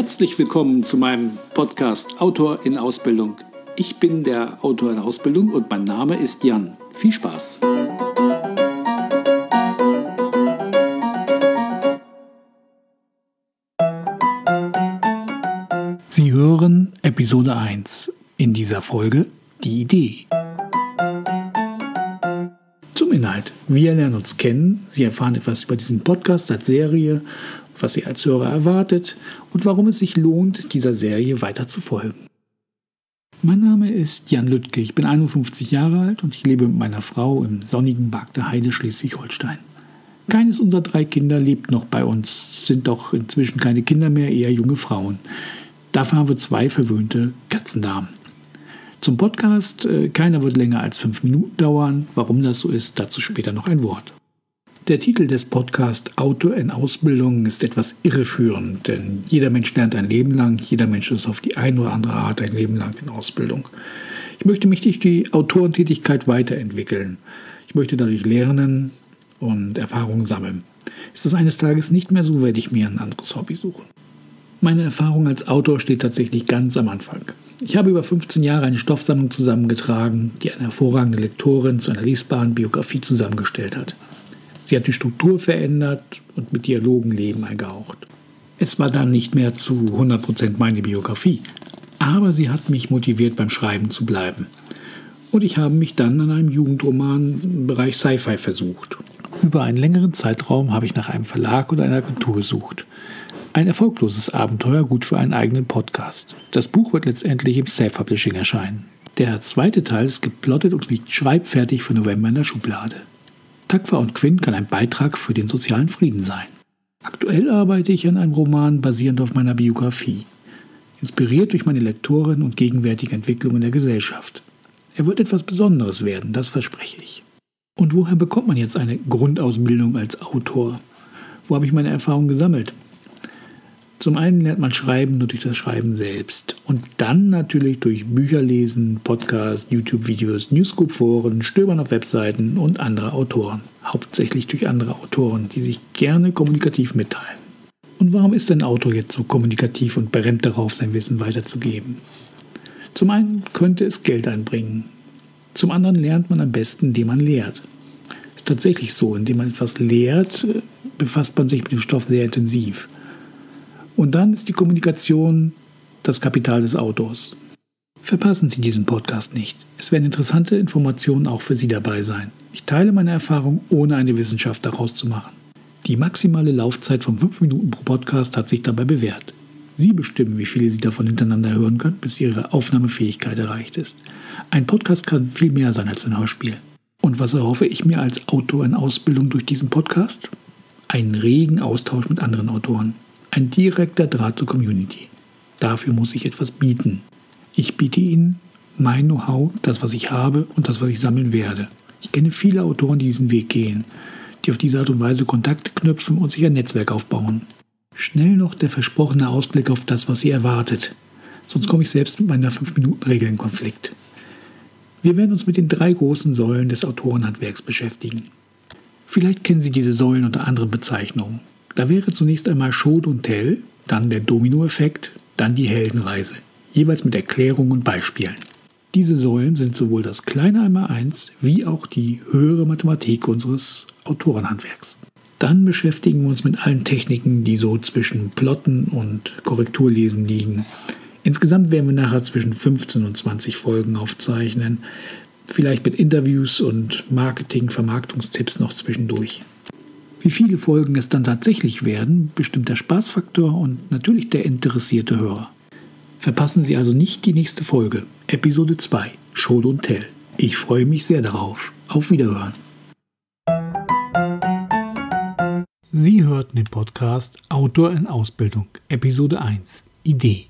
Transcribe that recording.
Herzlich willkommen zu meinem Podcast Autor in Ausbildung. Ich bin der Autor in Ausbildung und mein Name ist Jan. Viel Spaß! Sie hören Episode 1. In dieser Folge die Idee. Zum Inhalt. Wir lernen uns kennen. Sie erfahren etwas über diesen Podcast als Serie, was ihr als Hörer erwartet und warum es sich lohnt, dieser Serie weiter zu folgen. Mein Name ist Jan Lüttke, ich bin 51 Jahre alt und ich lebe mit meiner Frau im sonnigen Bargteheide, Schleswig-Holstein. Keines unserer 3 Kinder lebt noch bei uns, sind doch inzwischen keine Kinder mehr, eher junge Frauen. Dafür haben wir 2 verwöhnte Katzendamen. Zum Podcast, keiner wird länger als 5 Minuten dauern, warum das so ist, dazu später noch ein Wort. Der Titel des Podcasts Autor in Ausbildung ist etwas irreführend, denn jeder Mensch lernt ein Leben lang, jeder Mensch ist auf die eine oder andere Art ein Leben lang in Ausbildung. Ich möchte mich durch die Autorentätigkeit weiterentwickeln. Ich möchte dadurch lernen und Erfahrungen sammeln. Ist das eines Tages nicht mehr so, werde ich mir ein anderes Hobby suchen. Meine Erfahrung als Autor steht tatsächlich ganz am Anfang. Ich habe über 15 Jahre eine Stoffsammlung zusammengetragen, die eine hervorragende Lektorin zu einer lesbaren Biografie zusammengestellt hat. Sie hat die Struktur verändert und mit Dialogen Leben eingehaucht. Es war dann nicht mehr zu 100% meine Biografie, aber sie hat mich motiviert, beim Schreiben zu bleiben. Und ich habe mich dann an einem Jugendroman im Bereich Sci-Fi versucht. Über einen längeren Zeitraum habe ich nach einem Verlag oder einer Agentur gesucht. Ein erfolgloses Abenteuer, gut für einen eigenen Podcast. Das Buch wird letztendlich im Self-Publishing erscheinen. Der 2. Teil ist geplottet und liegt schreibfertig für November in der Schublade. Takwa und Quinn kann ein Beitrag für den sozialen Frieden sein. Aktuell arbeite ich an einem Roman basierend auf meiner Biografie, inspiriert durch meine Lektorin und gegenwärtige Entwicklungen der Gesellschaft. Er wird etwas Besonderes werden, das verspreche ich. Und woher bekommt man jetzt eine Grundausbildung als Autor? Wo habe ich meine Erfahrungen gesammelt? Zum einen lernt man Schreiben nur durch das Schreiben selbst und dann natürlich durch Bücherlesen, Podcasts, YouTube-Videos, Newsgroup-Foren, Stöbern auf Webseiten und andere Autoren. Hauptsächlich durch andere Autoren, die sich gerne kommunikativ mitteilen. Und warum ist ein Autor jetzt so kommunikativ und brennt darauf, sein Wissen weiterzugeben? Zum einen könnte es Geld einbringen. Zum anderen lernt man am besten, indem man lehrt. Ist tatsächlich so, indem man etwas lehrt, befasst man sich mit dem Stoff sehr intensiv. Und dann ist die Kommunikation das Kapital des Autors. Verpassen Sie diesen Podcast nicht. Es werden interessante Informationen auch für Sie dabei sein. Ich teile meine Erfahrung, ohne eine Wissenschaft daraus zu machen. Die maximale Laufzeit von 5 Minuten pro Podcast hat sich dabei bewährt. Sie bestimmen, wie viele Sie davon hintereinander hören können, bis Ihre Aufnahmefähigkeit erreicht ist. Ein Podcast kann viel mehr sein als ein Hörspiel. Und was erhoffe ich mir als Autor in Ausbildung durch diesen Podcast? Einen regen Austausch mit anderen Autoren. Ein direkter Draht zur Community. Dafür muss ich etwas bieten. Ich biete Ihnen mein Know-how, das, was ich habe und das, was ich sammeln werde. Ich kenne viele Autoren, die diesen Weg gehen, die auf diese Art und Weise Kontakte knüpfen und sich ein Netzwerk aufbauen. Schnell noch der versprochene Ausblick auf das, was Sie erwartet. Sonst komme ich selbst mit meiner 5-Minuten-Regel in Konflikt. Wir werden uns mit den 3 großen Säulen des Autorenhandwerks beschäftigen. Vielleicht kennen Sie diese Säulen unter anderen Bezeichnungen. Da wäre zunächst einmal Show und Tell, dann der Dominoeffekt, dann die Heldenreise, jeweils mit Erklärungen und Beispielen. Diese Säulen sind sowohl das kleine Einmaleins wie auch die höhere Mathematik unseres Autorenhandwerks. Dann beschäftigen wir uns mit allen Techniken, die so zwischen Plotten und Korrekturlesen liegen. Insgesamt werden wir nachher zwischen 15 und 20 Folgen aufzeichnen, vielleicht mit Interviews und Marketing-Vermarktungstipps noch zwischendurch. Wie viele Folgen es dann tatsächlich werden, bestimmt der Spaßfaktor und natürlich der interessierte Hörer. Verpassen Sie also nicht die nächste Folge, Episode 2, Show und Tell. Ich freue mich sehr darauf. Auf Wiederhören. Sie hörten den Podcast Autor in Ausbildung, Episode 1, Idee.